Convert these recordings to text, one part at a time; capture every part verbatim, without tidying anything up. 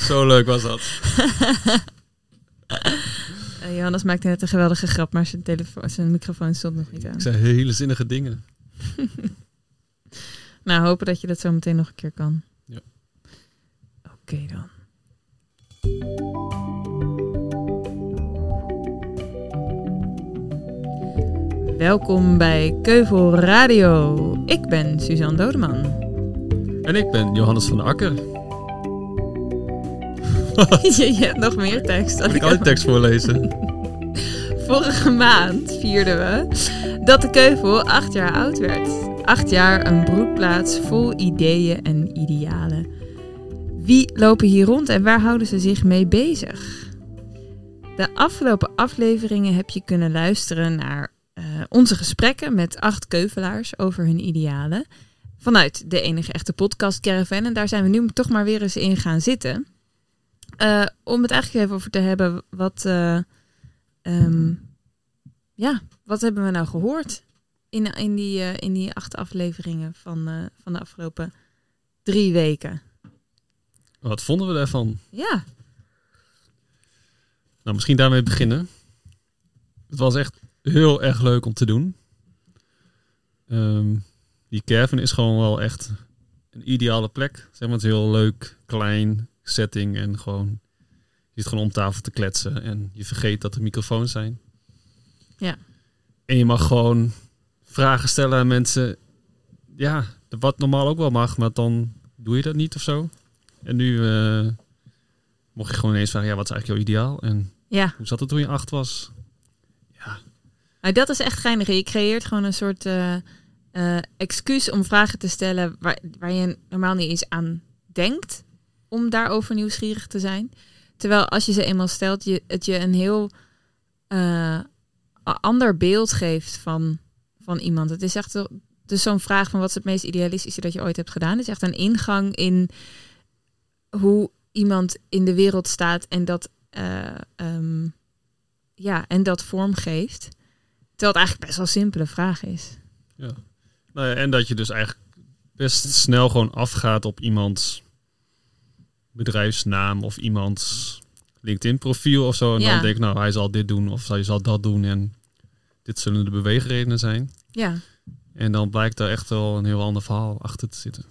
Zo leuk was dat. uh, Johannes maakte net een geweldige grap, maar zijn, telefo- zijn microfoon stond nog niet aan. Ik zei hele zinnige dingen. Nou, hopen dat je dat zo meteen nog een keer kan. Ja. Oké okay, dan. Welkom bij Keuvel Radio. Ik ben Suzanne Dodeman. En ik ben Johannes van Akker. je, je hebt nog meer tekst. Moet ik, ik al die tekst voorlezen? Vorige maand vierden we dat de Keuvel acht jaar oud werd. Acht jaar een broedplaats vol ideeën en idealen. Wie lopen hier rond en waar houden ze zich mee bezig? De afgelopen afleveringen heb je kunnen luisteren naar uh, onze gesprekken met acht keuvelaars over hun idealen. Vanuit de enige echte podcast Caravan. En daar zijn we nu toch maar weer eens in gaan zitten. Uh, om het eigenlijk even over te hebben, wat, uh, um, ja, wat hebben we nou gehoord in, in, die, uh, in die acht afleveringen van, uh, van de afgelopen drie weken? Wat vonden we daarvan? Ja. Nou, misschien daarmee beginnen. Het was echt heel erg leuk om te doen. Um, die caravan is gewoon wel echt een ideale plek. Zeg maar, het is heel leuk, klein, setting en gewoon... Je zit gewoon om tafel te kletsen en je vergeet dat er microfoons zijn. Ja. En je mag gewoon vragen stellen aan mensen. Ja, wat normaal ook wel mag, maar dan doe je dat niet of zo. En nu uh, mocht je gewoon ineens vragen, ja, wat is eigenlijk jouw ideaal? En ja. Hoe zat het toen je acht was? Ja. Nou, dat is echt geinig. Je creëert gewoon een soort uh, uh, excuus om vragen te stellen waar, waar je normaal niet eens aan denkt. Om daarover nieuwsgierig te zijn. Terwijl als je ze eenmaal stelt, je, het je een heel uh, ander beeld geeft van, van iemand. Het is echt dus zo'n vraag van wat is het meest idealistische dat je ooit hebt gedaan. Het is echt een ingang in hoe iemand in de wereld staat en dat, uh, um, ja, en dat vorm geeft. Terwijl het eigenlijk best wel een simpele vraag is. Ja. Nou ja, en dat je dus eigenlijk best snel gewoon afgaat op iemands bedrijfsnaam of iemands LinkedIn-profiel of zo. En ja. Dan denk ik, nou, hij zal dit doen of hij zal dat doen. En dit zullen de beweegredenen zijn. Ja. En dan blijkt daar echt wel een heel ander verhaal achter te zitten.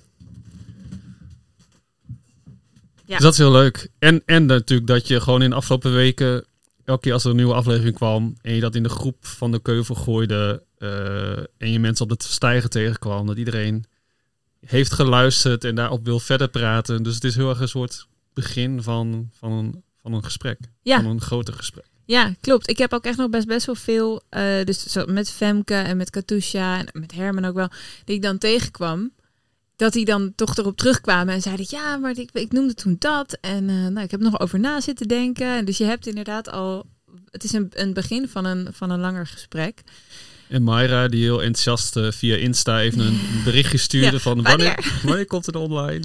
Ja. Dus dat is heel leuk. En, en natuurlijk dat je gewoon in de afgelopen weken... elke keer als er een nieuwe aflevering kwam... en je dat in de groep van de Keuvel gooide... Uh, en je mensen op het stijgen tegenkwam... dat iedereen... heeft geluisterd en daarop wil verder praten. Dus het is heel erg een soort begin van, van, een, van een gesprek. Ja. Van een groter gesprek. Ja, klopt. Ik heb ook echt nog best, best wel veel... Uh, dus zo met Femke en met Katusha en met Herman ook wel... die ik dan tegenkwam. Dat die dan toch erop terugkwamen en zeiden... ja, maar ik, ik noemde toen dat. En uh, nou, ik heb nog over na zitten denken. Dus je hebt inderdaad al... Het is een, een begin van een, van een langer gesprek. En Mayra, die heel enthousiast uh, via Insta even een berichtje stuurde ja, van... wanneer, wanneer komt het online?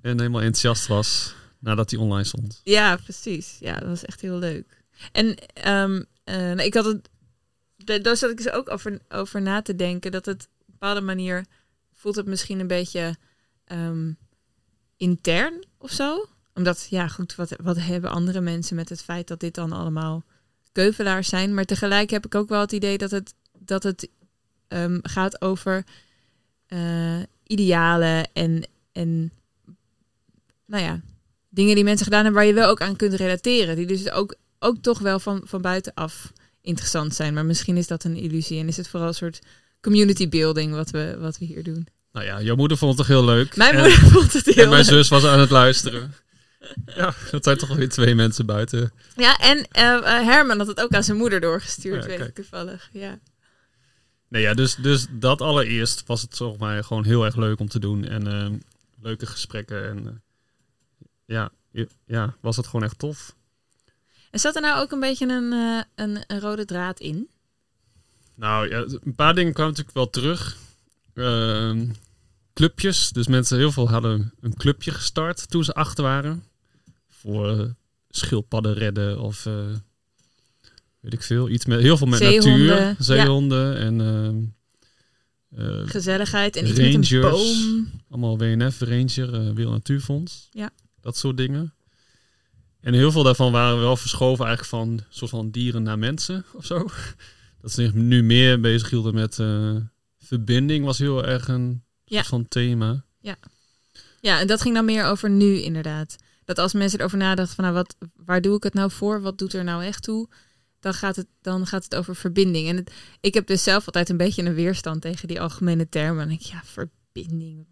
En helemaal enthousiast was nadat hij online stond. Ja, precies. Ja, dat was echt heel leuk. En um, uh, ik had het... Daar zat ik dus ook over, over na te denken. Dat het op een bepaalde manier... voelt het misschien een beetje um, intern of zo. Omdat, ja goed, wat, wat hebben andere mensen met het feit dat dit dan allemaal... keuvelaars zijn, maar tegelijk heb ik ook wel het idee dat het, dat het um, gaat over uh, idealen en, en nou ja, dingen die mensen gedaan hebben waar je wel ook aan kunt relateren, die dus ook, ook toch wel van, van buitenaf interessant zijn, maar misschien is dat een illusie en is het vooral een soort community building wat we, wat we hier doen. Nou ja, jouw moeder vond het toch heel leuk? Mijn en, moeder vond het heel leuk. En mijn zus was aan het luisteren. Ja, dat zijn toch weer twee mensen buiten. Ja, en uh, Herman had het ook aan zijn moeder doorgestuurd, ja, weet kijk. Ik toevallig. Ja. Nee, ja, dus, dus dat allereerst was het volgens mij gewoon heel erg leuk om te doen. En uh, leuke gesprekken. En uh, ja, ja, was het gewoon echt tof. En zat er nou ook een beetje een, uh, een, een rode draad in? Nou, ja, een paar dingen kwamen natuurlijk wel terug. Uh, clubjes, dus mensen heel veel hadden een clubje gestart toen ze acht waren. Voor uh, schildpadden redden of uh, weet ik veel. Iets met heel veel met zeehonden, natuur, zeehonden ja. En uh, uh, gezelligheid en iets met een boom. Allemaal W N F, Ranger, uh, Wereld Natuurfonds. Ja. dat soort dingen. En heel veel daarvan waren wel verschoven eigenlijk van soort van dieren naar mensen of zo. Dat ze zich nu meer bezig hielden met uh, verbinding was heel erg een ja. soort van thema. Ja. Ja, en dat ging dan meer over nu inderdaad. Dat als mensen erover nadachten van nou, wat, waar doe ik het nou voor? Wat doet er nou echt toe? Dan gaat het, dan gaat het over verbinding. En het, ik heb dus zelf altijd een beetje een weerstand tegen die algemene termen. En ik denk, ja, verbinding.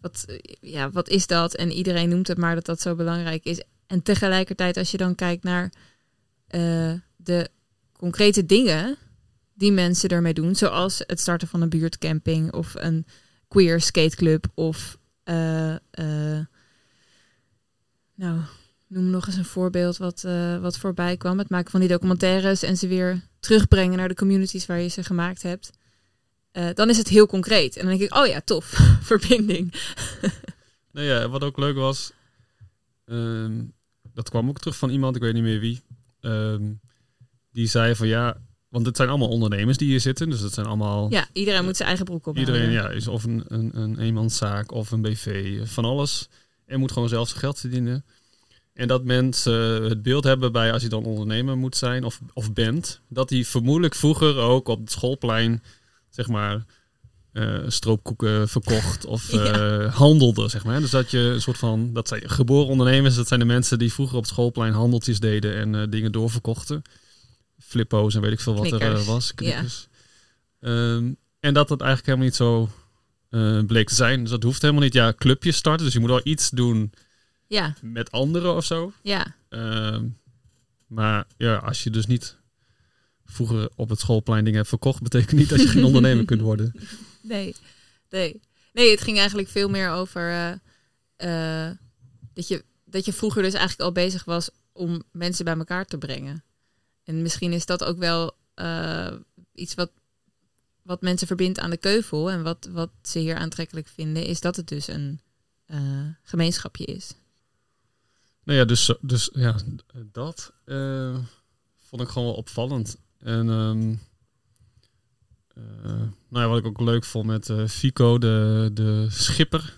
Wat, ja, wat is dat? En iedereen noemt het maar dat dat zo belangrijk is. En tegelijkertijd als je dan kijkt naar uh, de concrete dingen die mensen ermee doen. Zoals het starten van een buurtcamping of een queer skateclub of... Uh, uh, nou, noem nog eens een voorbeeld wat, uh, wat voorbij kwam. Het maken van die documentaires en ze weer terugbrengen naar de communities waar je ze gemaakt hebt. Uh, dan is het heel concreet. En dan denk ik, oh ja, tof. Verbinding. Nou ja, wat ook leuk was... Um, dat kwam ook terug van iemand, ik weet niet meer wie. Um, die zei van ja... Want het zijn allemaal ondernemers die hier zitten. Dus dat zijn allemaal... Ja, iedereen uh, moet zijn eigen broek ophouden. Iedereen, ja, is of een, een, een eenmanszaak of een B V, van alles... En moet gewoon zelf zijn geld verdienen. En dat mensen het beeld hebben bij als je dan ondernemer moet zijn of, of bent. Dat die vermoedelijk vroeger ook op het schoolplein, zeg maar, uh, stroopkoeken verkocht of uh, ja. handelde, zeg maar. Dus dat je een soort van, dat zijn geboren ondernemers. Dat zijn de mensen die vroeger op het schoolplein handeltjes deden en uh, dingen doorverkochten. Flippo's en weet ik veel wat knikkers. er uh, was. Knikkers. Ja. Um, en dat dat eigenlijk helemaal niet zo... Uh, bleek te zijn. Dus dat hoeft helemaal niet. Ja, clubjes starten. Dus je moet wel iets doen ja. met anderen of zo. Ja. Uh, maar ja, als je dus niet vroeger op het schoolplein dingen hebt verkocht, betekent niet dat je geen ondernemer kunt worden. Nee. Nee. Nee, het ging eigenlijk veel meer over uh, uh, dat, je, dat je vroeger dus eigenlijk al bezig was om mensen bij elkaar te brengen. En misschien is dat ook wel uh, iets wat Wat mensen verbindt aan de Keuvel en wat, wat ze hier aantrekkelijk vinden, is dat het dus een uh, gemeenschapje is. Nou ja, dus, dus ja, dat uh, vond ik gewoon wel opvallend. En um, uh, nou ja, wat ik ook leuk vond met uh, Fico, de, de schipper.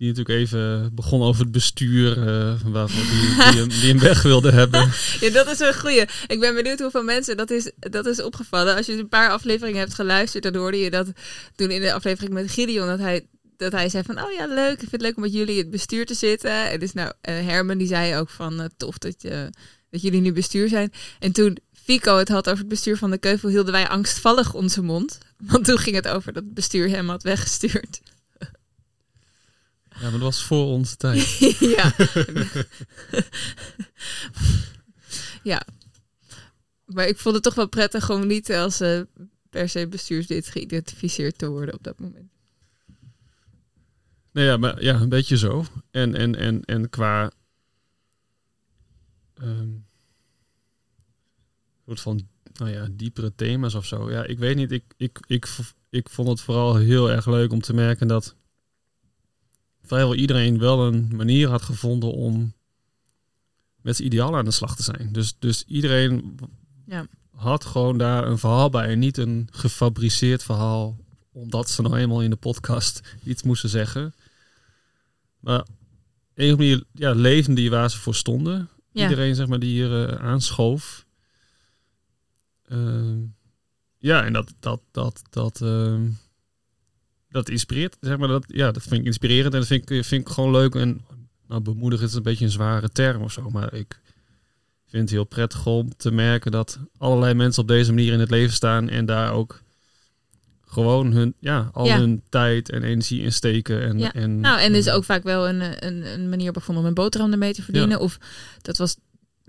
Die natuurlijk even begon over het bestuur, uh, waarvoor die, die, hem, die hem weg wilde hebben. Ja, dat is een goeie. Ik ben benieuwd hoeveel mensen dat is, dat is opgevallen. Als je een paar afleveringen hebt geluisterd, dan hoorde je dat toen in de aflevering met Gideon, dat hij, dat hij zei van, oh ja, leuk, ik vind het leuk om met jullie in het bestuur te zitten. En dus nou, uh, Herman die zei ook van, uh, tof dat, je, dat jullie nu bestuur zijn. En toen Fico het had over het bestuur van de Keuvel, hielden wij angstvallig onze mond. Want toen ging het over dat het bestuur hem had weggestuurd. Ja, maar dat was voor onze tijd. ja. ja. Maar ik vond het toch wel prettig om niet als uh, per se bestuurslid geïdentificeerd te worden op dat moment. Nou ja, maar ja, een beetje zo. En, en, en, en qua... Um, soort van, nou ja, diepere thema's of zo. Ja, ik weet niet. Ik, ik, ik, ik vond het vooral heel erg leuk om te merken dat vrijwel iedereen wel een manier had gevonden om met zijn ideaal aan de slag te zijn. Dus, dus iedereen ja. had gewoon daar een verhaal bij en niet een gefabriceerd verhaal, omdat ze nou eenmaal in de podcast iets moesten zeggen. Maar op een of andere manier ja, leefden die waar ze voor stonden. Ja. Iedereen zeg maar die hier uh, aanschoof. Uh, ja, en dat... dat, dat, dat uh, Dat inspireert, zeg maar, dat, ja, dat vind ik inspirerend en dat vind ik, vind ik gewoon leuk. En nou, bemoedigend is een beetje een zware term of zo. Maar ik vind het heel prettig om te merken dat allerlei mensen op deze manier in het leven staan. En daar ook gewoon hun, ja, al ja. hun tijd en energie in steken. En, ja. en, nou, en dus ook vaak wel een, een, een manier bevonden om een boterham ermee te verdienen. Ja. Of dat was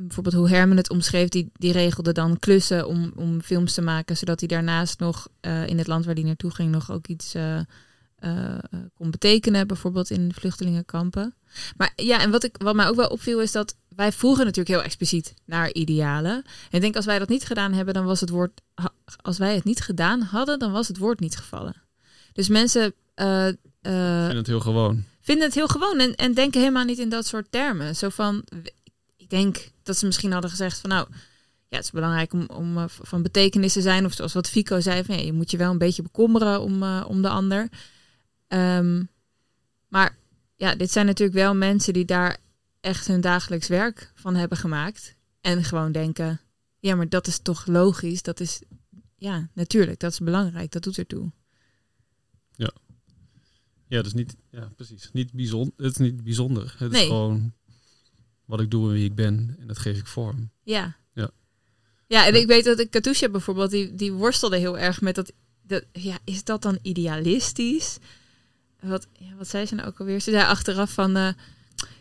bijvoorbeeld hoe Herman het omschreef. Die, die regelde dan klussen om, om films te maken. Zodat hij daarnaast nog uh, in het land waar hij naartoe ging nog ook iets uh, uh, kon betekenen. Bijvoorbeeld in vluchtelingenkampen. Maar ja, en wat, ik, wat mij ook wel opviel is dat wij vroegen natuurlijk heel expliciet naar idealen. En ik denk als wij dat niet gedaan hebben, dan was het woord... Als wij het niet gedaan hadden, dan was het woord niet gevallen. Dus mensen... Uh, uh, vinden het heel gewoon. Vinden het heel gewoon en, en denken helemaal niet in dat soort termen. Zo van... Ik denk dat ze misschien hadden gezegd van nou, ja, het is belangrijk om, om uh, van betekenis te zijn. Of zoals wat Fico zei, van, hey, je moet je wel een beetje bekommeren om, uh, om de ander. Um, maar ja, dit zijn natuurlijk wel mensen die daar echt hun dagelijks werk van hebben gemaakt. En gewoon denken, ja, maar dat is toch logisch. Dat is, ja, natuurlijk, dat is belangrijk. Dat doet ertoe. Ja. Ja, dat is niet, ja, precies. Niet bijzonder, het is niet bijzonder. Het nee. is gewoon wat ik doe en wie ik ben. En dat geef ik vorm. Ja. Ja, ja en ja. ik weet dat ik Katusha bijvoorbeeld, die, die worstelde heel erg met dat, dat... Ja, is dat dan idealistisch? Wat, ja, wat zei ze nou ook alweer? Ze zei achteraf van... Uh,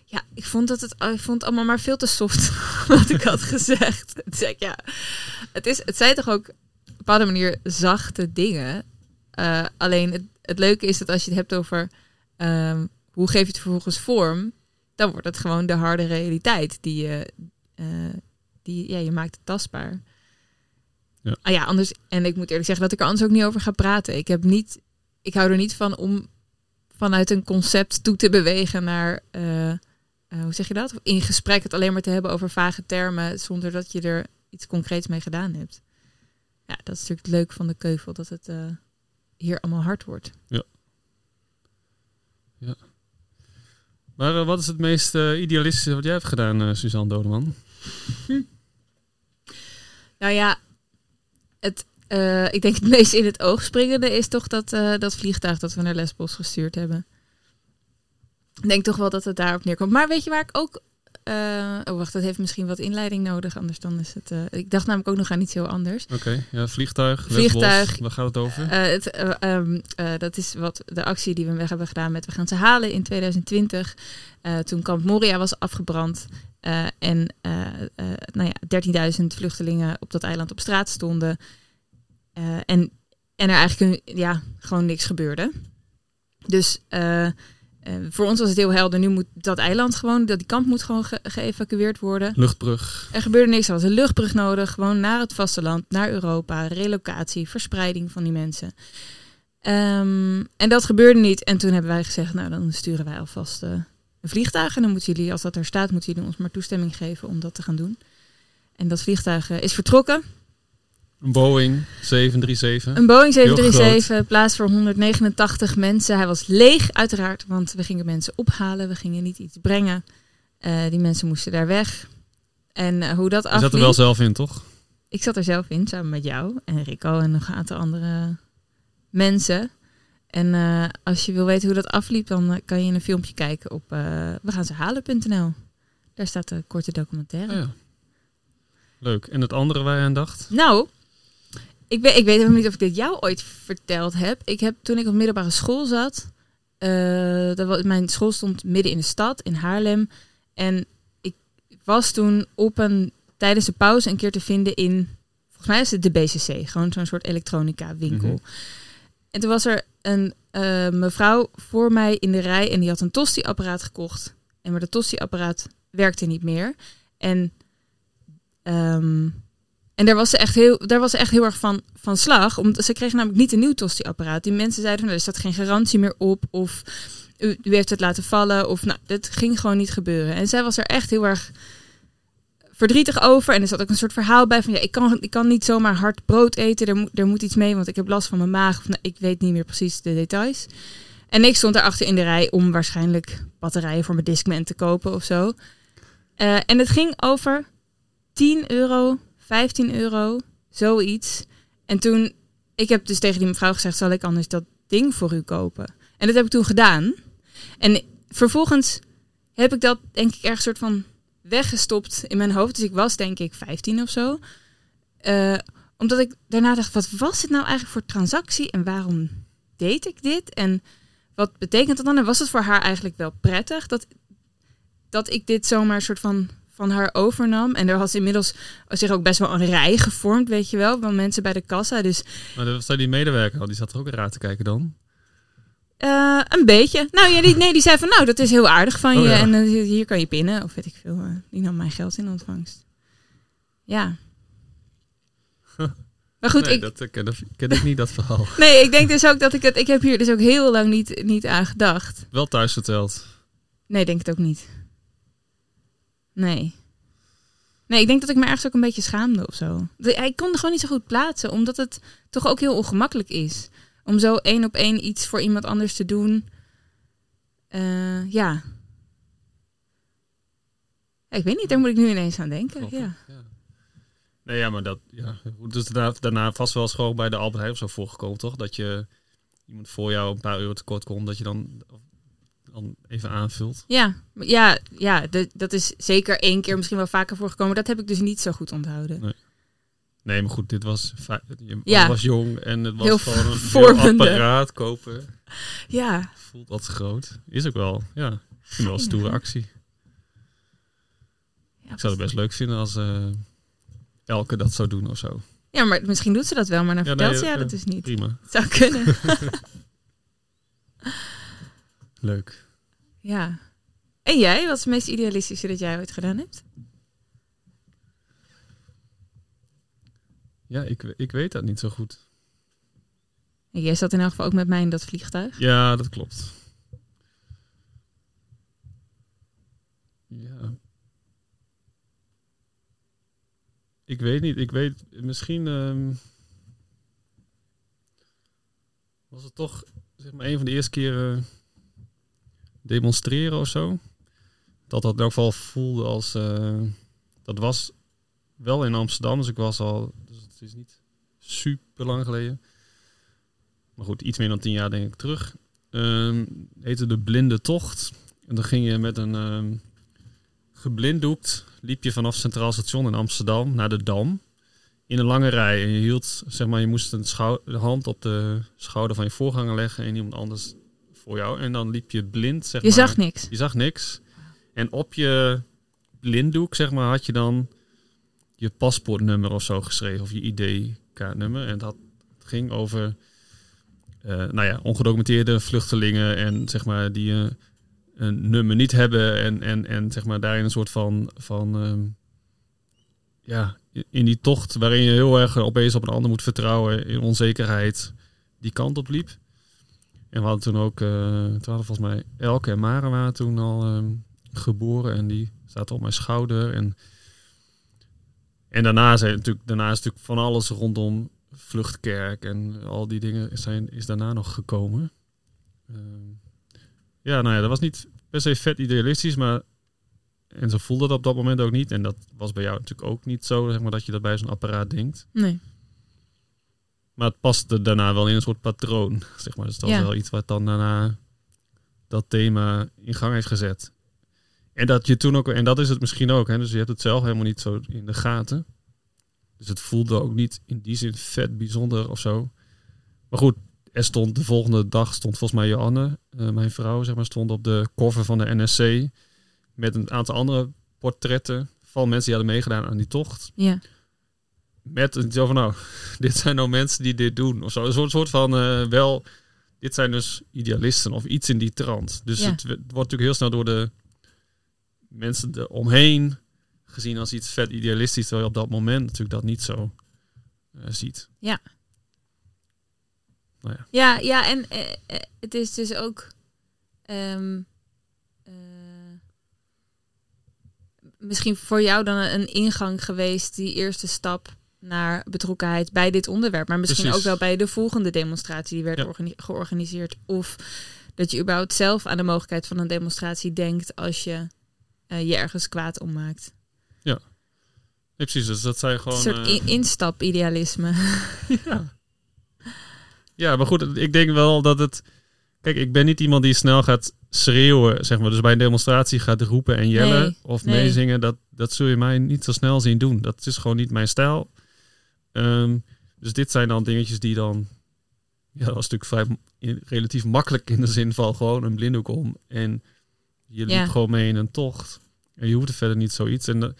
ja, ik vond dat het, ik vond het allemaal maar veel te soft wat ik had gezegd. Toen zei ik, ja, het, is, het zijn toch ook op een bepaalde manier zachte dingen. Uh, alleen het, het leuke is dat als je het hebt over um, hoe geef je het vervolgens vorm, dan wordt het gewoon de harde realiteit. Die je, uh, die, ja, je maakt het tastbaar. Ja. Ah ja, anders, en ik moet eerlijk zeggen dat ik er anders ook niet over ga praten. Ik heb niet, ik hou er niet van om vanuit een concept toe te bewegen naar... Uh, Uh, hoe zeg je dat? Of in gesprek het alleen maar te hebben over vage termen, zonder dat je er iets concreets mee gedaan hebt. Ja, dat is natuurlijk het leuke van de Keuvel, dat het uh, hier allemaal hard wordt. Ja. Ja. Maar uh, wat is het meest uh, idealistische wat jij hebt gedaan, uh, Suzanne Dodeman? Hm. Nou ja, het, uh, ik denk het meest in het oog springende is toch dat, uh, dat vliegtuig dat we naar Lesbos gestuurd hebben. Ik denk toch wel dat het daarop neerkomt. Maar weet je waar ik ook... Uh, oh, wacht, dat heeft misschien wat inleiding nodig. Anders dan is het... Uh, ik dacht namelijk ook nog aan iets heel anders. Oké, okay, ja, vliegtuig, vliegtuig Lesbos. Waar gaat het over? Uh, het, uh, um, uh, dat is wat de actie die we weg hebben gedaan met We gaan ze halen in twintig twintig. Uh, toen Camp Moria was afgebrand. Uh, en uh, uh, nou ja, dertienduizend vluchtelingen op dat eiland op straat stonden. Uh, en, en er eigenlijk ja, gewoon niks gebeurde. Dus... Uh, Uh, voor ons was het heel helder, nu moet dat eiland gewoon, dat die kamp moet gewoon ge- geëvacueerd worden. Luchtbrug. Er gebeurde niks, er was een luchtbrug nodig, gewoon naar het vasteland, naar Europa, relocatie, verspreiding van die mensen. Um, en dat gebeurde niet en toen hebben wij gezegd, nou dan sturen wij alvast uh, een vliegtuig en dan moeten jullie, als dat er staat, moeten jullie ons maar toestemming geven om dat te gaan doen. En dat vliegtuig uh, is vertrokken. Een Boeing zeven drie zeven. Een Boeing zeven drie zeven, plaats voor honderdnegenentachtig mensen. Hij was leeg, uiteraard, want we gingen mensen ophalen. We gingen niet iets brengen. Uh, die mensen moesten daar weg. En uh, hoe dat afliep... Je zat er wel zelf in, toch? Ik zat er zelf in, samen met jou en Rico en nog een aantal andere mensen. En uh, als je wil weten hoe dat afliep, dan uh, kan je in een filmpje kijken op uh, we gaan ze halen punt n l. Daar staat een korte documentaire. Oh ja. Leuk. En het andere waar je aan dacht? Nou... Ik weet, ik weet helemaal niet of ik dit jou ooit verteld heb. Ik heb toen ik op middelbare school zat... Uh, dat was, mijn school stond midden in de stad, in Haarlem. En ik was toen op een tijdens de pauze een keer te vinden in... Volgens mij is het de B C C, gewoon zo'n soort elektronica winkel. Mm-hmm. En toen was er een uh, mevrouw voor mij in de rij... en die had een tosti-apparaat gekocht. En maar dat tosti-apparaat werkte niet meer. En... Um, En daar was ze echt heel, daar was ze echt heel erg van, van slag. Omdat ze kregen namelijk niet een nieuw tosti-apparaat. Die mensen zeiden, nou, er staat geen garantie meer op. Of u, u heeft het laten vallen. Of nou, dat ging gewoon niet gebeuren. En zij was er echt heel erg verdrietig over. En er zat ook een soort verhaal bij van, ja, ik kan, ik kan niet zomaar hard brood eten. Er moet, er moet iets mee, want ik heb last van mijn maag. Of, nou, ik weet niet meer precies de details. En ik stond daarachter in de rij om waarschijnlijk batterijen voor mijn Discman te kopen of zo. Uh, en het ging over tien euro... vijftien euro, zoiets. En toen, ik heb dus tegen die mevrouw gezegd... zal ik anders dat ding voor u kopen? En dat heb ik toen gedaan. En vervolgens heb ik dat, denk ik, ergens soort van weggestopt in mijn hoofd. Dus ik was, denk ik, vijftien of zo. Uh, omdat ik daarna dacht, wat was dit nou eigenlijk voor transactie? En waarom deed ik dit? En wat betekent dat dan? En was het voor haar eigenlijk wel prettig? Dat, dat ik dit zomaar soort van... van haar overnam. En er had inmiddels zich ook best wel een rij gevormd, weet je wel, van mensen bij de kassa. Dus... Maar dat was die medewerker al, die zat er ook raar te kijken dan? Uh, een beetje. Nou, ja, die, nee, die zei van, nou, dat is heel aardig van oh, je. Ja. En uh, hier kan je pinnen, of weet ik veel. Uh, die nam mijn geld in ontvangst. Ja. Maar goed, nee, ik... dat uh, ken, ken ik niet, dat verhaal. Nee, ik denk dus ook dat ik het... Ik heb hier dus ook heel lang niet, niet aan gedacht. Wel thuis verteld? Nee, denk het ook niet. Nee. Nee, ik denk dat ik me ergens ook een beetje schaamde of zo. Ik kon er gewoon niet zo goed plaatsen, omdat het toch ook heel ongemakkelijk is. Om zo één op één iets voor iemand anders te doen. Uh, ja. Ik weet niet, daar moet ik nu ineens aan denken. Klopt, ja. Ja. Nee, ja, maar dat... Ja. Dus daarna, daarna vast wel eens gewoon bij de Albert Heijn of zo voorgekomen, toch? Dat je iemand voor jou een paar euro tekort komt, dat je dan, dan even aanvult. Ja, ja, ja de, dat is zeker één keer, misschien wel vaker voorgekomen. Dat heb ik dus niet zo goed onthouden. Nee. Nee, maar goed, dit was, je ja. was jong en het was heel gewoon een vormende. Apparaat kopen. Ja. Voelt dat groot. Is ook wel, ja. Ik vind wel een stoere actie. Ja, ik zou het best leuk vinden als uh, Elke dat zou doen of zo. Ja, maar misschien doet ze dat wel, maar dan ja, vertelt nee, ze ja, ja dat is niet. Prima. Het zou kunnen. Leuk. Ja. En jij, wat is het meest idealistische dat jij ooit gedaan hebt? Ja, ik, ik weet dat niet zo goed. En jij zat in elk geval ook met mij in dat vliegtuig? Ja, dat klopt. Ja. Ik weet niet, ik weet misschien um, was het toch zeg maar een van de eerste keren demonstreren of zo. Dat dat in elk geval voelde als uh, dat was wel in Amsterdam, dus ik was al dus het is niet super lang geleden. Maar goed, iets meer dan tien jaar denk ik terug. Um, heette de Blinde Tocht. En dan ging je met een um, geblinddoekt liep je vanaf Centraal Station in Amsterdam naar de Dam in een lange rij. En je hield, zeg maar, je moest een schou- de hand op de schouder van je voorganger leggen en iemand anders voor jou. En dan liep je blind, zeg je maar. Je zag niks. Je zag niks. En op je blinddoek, zeg maar, had je dan je paspoortnummer of zo geschreven of je I D-kaartnummer. En dat ging over, uh, nou ja, ongedocumenteerde vluchtelingen en zeg maar die uh, een nummer niet hebben en, en, en zeg maar daarin een soort van, van um, ja, in die tocht waarin je heel erg opeens op een ander moet vertrouwen in onzekerheid die kant op liep. En we hadden toen ook, uh, toen hadden volgens mij Elke en Mayra waren toen al um, geboren en die zaten op mijn schouder en En daarna, zijn natuurlijk, daarna is natuurlijk van alles rondom Vluchtkerk en al die dingen zijn, is daarna nog gekomen. Uh, ja, nou ja, dat was niet per se vet idealistisch, maar en zo voelde dat op dat moment ook niet. En dat was bij jou natuurlijk ook niet zo, zeg maar, dat je dat bij zo'n apparaat denkt. Nee. Maar het paste daarna wel in een soort patroon, zeg maar. Dus dat is ja. wel iets wat dan daarna dat thema in gang heeft gezet. En dat je toen ook, en dat is het misschien ook, hè? Dus je hebt het zelf helemaal niet zo in de gaten. Dus het voelde ook niet in die zin vet bijzonder of zo. Maar goed, er stond de volgende dag, stond volgens mij Joanne, uh, mijn vrouw, zeg maar, stond op de cover van de N S C. Met een aantal andere portretten van mensen die hadden meegedaan aan die tocht. Ja. Met een zo van, nou, dit zijn nou mensen die dit doen of zo. Een soort, soort van uh, wel, dit zijn dus idealisten of iets in die trant. Dus ja. het, het wordt natuurlijk heel snel door de mensen eromheen gezien als iets vet idealistisch, terwijl je op dat moment natuurlijk dat niet zo uh, ziet. Ja. Nou ja. Ja, ja, en uh, uh, het is dus ook um, uh, misschien voor jou dan een ingang geweest, die eerste stap naar betrokkenheid bij dit onderwerp, maar misschien Precies. ook wel bij de volgende demonstratie die werd ja. georgani- georganiseerd, of dat je überhaupt zelf aan de mogelijkheid van een demonstratie denkt als je Uh, je ergens kwaad om maakt. Ja. Nee, precies, dus dat zijn gewoon... Een soort uh, in- instap-idealisme. ja. ja, maar goed, ik denk wel dat het... Kijk, ik ben niet iemand die snel gaat schreeuwen, zeg maar. Dus bij een demonstratie gaat roepen en jellen nee, of nee. meezingen. Dat, dat zul je mij niet zo snel zien doen. Dat is gewoon niet mijn stijl. Um, dus dit zijn dan dingetjes die dan... Ja, dat was natuurlijk vrij in, relatief makkelijk in de zin van gewoon een blinddoek om en... Je liep ja. gewoon mee in een tocht. En je hoefde verder niet zoiets. En, de,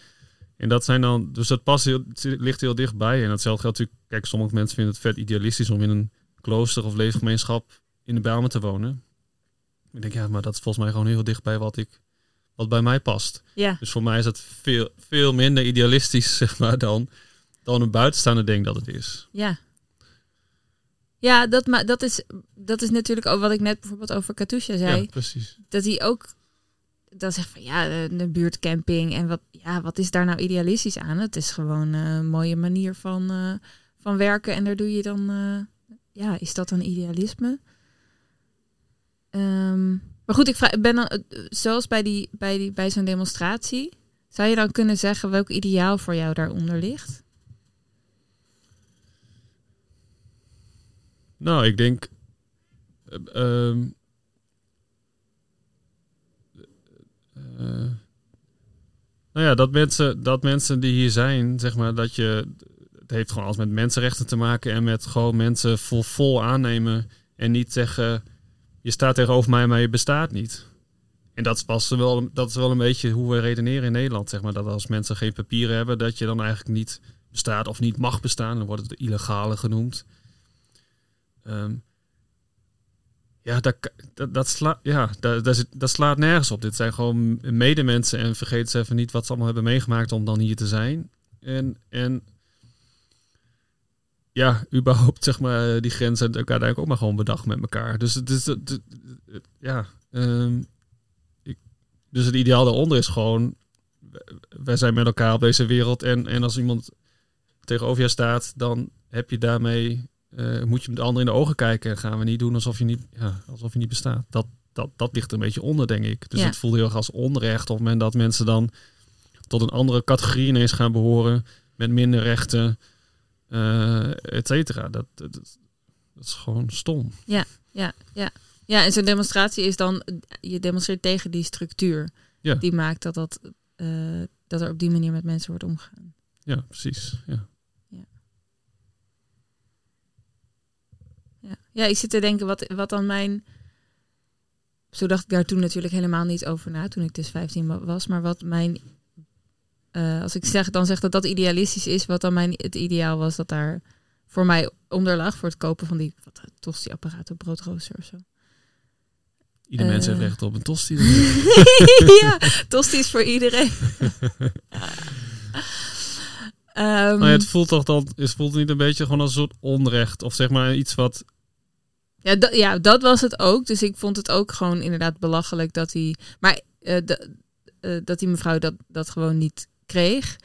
en dat zijn dan... Dus dat past heel, ligt heel dichtbij. En datzelfde geldt natuurlijk... Kijk, sommige mensen vinden het vet idealistisch om in een klooster of leefgemeenschap in de Bijlmer te wonen. Ik denk, ja, maar dat is volgens mij gewoon heel dichtbij wat ik... Wat bij mij past. Ja. Dus voor mij is dat veel, veel minder idealistisch, zeg maar, dan, dan een buitenstaander denkt dat het is. Ja. Ja, dat, maar dat, is, dat is natuurlijk ook wat ik net bijvoorbeeld over Katusha zei. Ja, precies. Dat hij ook... Dan zeg van ja, de buurtcamping en wat, ja, wat is daar nou idealistisch aan? Het is gewoon uh, een mooie manier van, uh, van werken en daar doe je dan, uh, ja, is dat dan idealisme? Um, Maar goed, ik vraag, ben dan, zelfs bij, die, bij, die, bij zo'n demonstratie, zou je dan kunnen zeggen welk ideaal voor jou daaronder ligt? Nou, ik denk... Uh, uh, uh, nou ja, dat mensen, dat mensen die hier zijn, zeg maar, dat je... Het heeft gewoon alles met mensenrechten te maken en met gewoon mensen vol, vol aannemen en niet zeggen... Je staat tegenover mij, maar je bestaat niet. En dat is, pas wel, dat is wel een beetje hoe we redeneren in Nederland. Zeg maar. Dat als mensen geen papieren hebben, dat je dan eigenlijk niet bestaat of niet mag bestaan. Dan wordt het de illegale genoemd. Um, ja, dat, dat, dat, sla, ja dat, dat, dat slaat nergens op. Dit zijn gewoon medemensen en vergeet ze even niet wat ze allemaal hebben meegemaakt om dan hier te zijn. En... en ja, überhaupt, zeg maar, die grenzen elkaar uiteindelijk ook maar gewoon bedacht met elkaar. Dus het is, ja, um, ik, dus het ideaal daaronder is gewoon, wij zijn met elkaar op deze wereld en, en als iemand tegenover je staat, dan heb je daarmee, uh, moet je met de ander in de ogen kijken en gaan we niet doen alsof je niet, ja, alsof je niet bestaat. Dat, dat, dat ligt er een beetje onder, denk ik. Dus ja. Het voelt heel erg als onrecht op het moment dat mensen dan tot een andere categorie ineens gaan behoren met minder rechten. Uh, et cetera. Dat, dat, dat is gewoon stom. Ja, ja, ja. Ja, en zo'n demonstratie is dan... Je demonstreert tegen die structuur. Ja. Die maakt dat, dat, uh, dat er op die manier met mensen wordt omgegaan. Ja, precies. Ja. Ja. Ja. Ja, ik zit te denken wat, wat dan mijn... Zo dacht ik daar toen natuurlijk helemaal niet over na. Toen ik dus vijftien was. Maar wat mijn... Uh, als ik zeg, dan zeg dat dat idealistisch is, wat dan mijn, het ideaal was dat daar voor mij onder lag voor het kopen van die wat, tosti-apparaten, broodrooster of zo. Ieder uh, mens heeft recht op een tosti. Ja, tosti's voor iedereen. um, nou ja, het voelt toch dan, het voelt niet een beetje gewoon als een soort onrecht of zeg maar iets wat... Ja, d- ja, dat was het ook. Dus ik vond het ook gewoon inderdaad belachelijk dat hij... Maar uh, d- uh, dat die mevrouw dat, dat gewoon niet kreeg.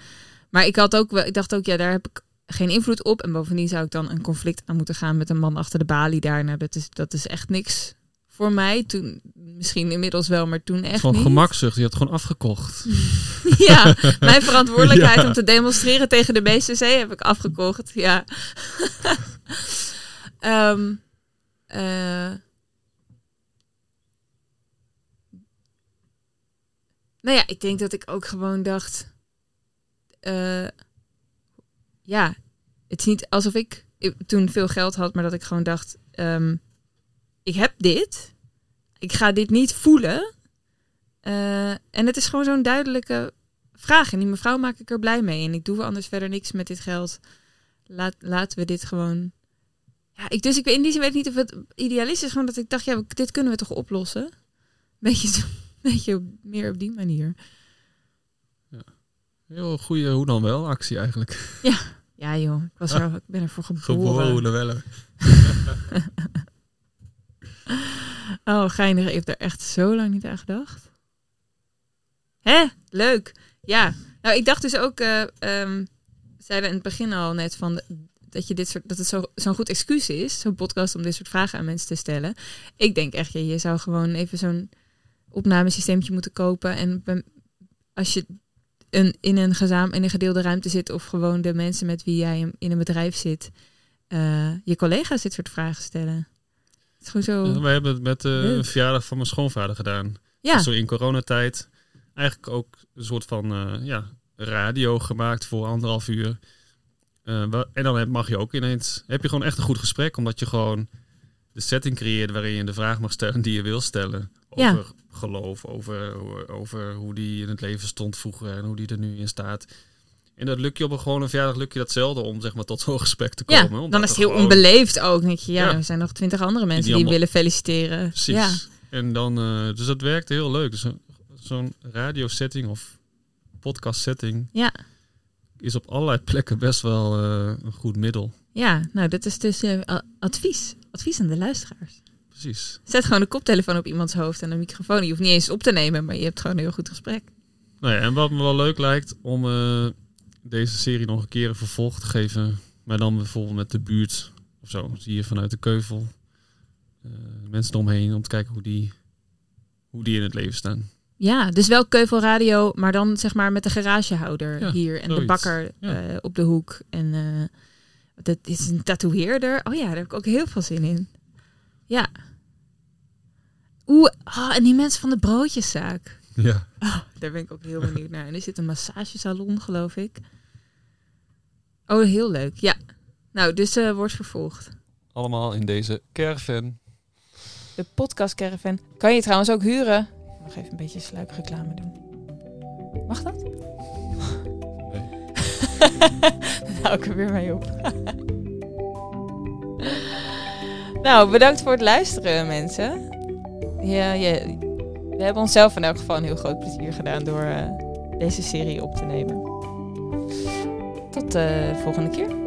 Maar ik had ook wel, ik dacht ook, ja, daar heb ik geen invloed op. En bovendien zou ik dan een conflict aan moeten gaan met een man achter de balie daar. Nou, dat is, dat is echt niks voor mij. Toen, misschien inmiddels wel, maar toen echt niet. Gewoon gemakzucht, je had gewoon afgekocht. Ja, mijn verantwoordelijkheid ja. om te demonstreren tegen de B C C heb ik afgekocht. Ja. um, uh, Nou ja, ik denk dat ik ook gewoon dacht... Uh, ja, het is niet alsof ik, ik toen veel geld had... maar dat ik gewoon dacht... Um, ik heb dit. Ik ga dit niet voelen. Uh, en het is gewoon zo'n duidelijke vraag. En die mevrouw maak ik er blij mee. En ik doe anders verder niks met dit geld. Laat, laten we dit gewoon... Ja, ik, dus ik, in die zin weet ik niet of het idealistisch is. Gewoon dat ik dacht, ja, dit kunnen we toch oplossen? Beetje zo... Weet je, meer op die manier. Ja. Heel goede hoe dan wel actie eigenlijk. Ja, ja joh. Ik, was er, ik ben ervoor geboren. Geboren wel. Oh, geinig. Ik heb er echt zo lang niet aan gedacht. Hè? Leuk. Ja. Nou, ik dacht dus ook... Uh, um, zeiden in het begin al net van... De, dat, je dit soort, dat het zo, zo'n goed excuus is, zo'n podcast, om dit soort vragen aan mensen te stellen. Ik denk echt, ja, je zou gewoon even zo'n... opnamesysteemtje moeten kopen en als je een, in een gezaam in een gedeelde ruimte zit of gewoon de mensen met wie jij in een bedrijf zit, uh, je collega's dit soort vragen stellen. Het is gewoon zo. Ja, wij hebben het met uh, een verjaardag van mijn schoonvader gedaan. Ja. Zo in coronatijd. Eigenlijk ook een soort van uh, ja, radio gemaakt voor anderhalf uur. Uh, waar, en dan mag je ook ineens, heb je gewoon echt een goed gesprek, omdat je gewoon de setting creëert waarin je de vraag mag stellen die je wil stellen. Over ja. geloof, over, over hoe die in het leven stond vroeger en hoe die er nu in staat. En dat lukt je op een gewone verjaardag, lukt je datzelfde om zeg maar tot zo'n gesprek te komen. Ja, dan is het heel gewoon... onbeleefd ook. Denk je, ja, ja, er zijn nog twintig andere mensen die, die allemaal... willen feliciteren. Precies. Ja. En dan, uh, dus dat werkte heel leuk. Dus een, zo'n radiosetting of podcastsetting ja. is op allerlei plekken best wel uh, een goed middel. Ja, nou dat is dus uh, advies. Advies aan de luisteraars. Precies. Zet gewoon een koptelefoon op iemands hoofd en een microfoon. Je hoeft niet eens op te nemen, maar je hebt gewoon een heel goed gesprek. Nou ja, en wat me wel leuk lijkt om uh, deze serie nog een keer een vervolg te geven. Maar dan bijvoorbeeld met de buurt of zo. Zie je vanuit de Keuvel. Uh, mensen omheen om te kijken hoe die hoe die in het leven staan. Ja, dus wel Keuvel Radio, maar dan zeg maar met de garagehouder ja, hier. En zoiets. De bakker ja. uh, op de hoek. En uh, dat is een tatoeëerder. Oh ja, daar heb ik ook heel veel zin in. Ja. Oeh, oh, en die mensen van de broodjeszaak. Ja. Oh, daar ben ik ook heel benieuwd naar. En er zit een massagesalon, geloof ik. Oh, heel leuk. Ja. Nou, dus uh, wordt vervolgd. Allemaal in deze caravan. De podcast caravan. Kan je trouwens ook huren. Nog even een beetje sluipreclame doen. Mag dat? Nee. Nou, ik er weer mee op. Nou, bedankt voor het luisteren, mensen. Ja, ja, we hebben onszelf in elk geval een heel groot plezier gedaan door uh, deze serie op te nemen. Tot de uh, volgende keer.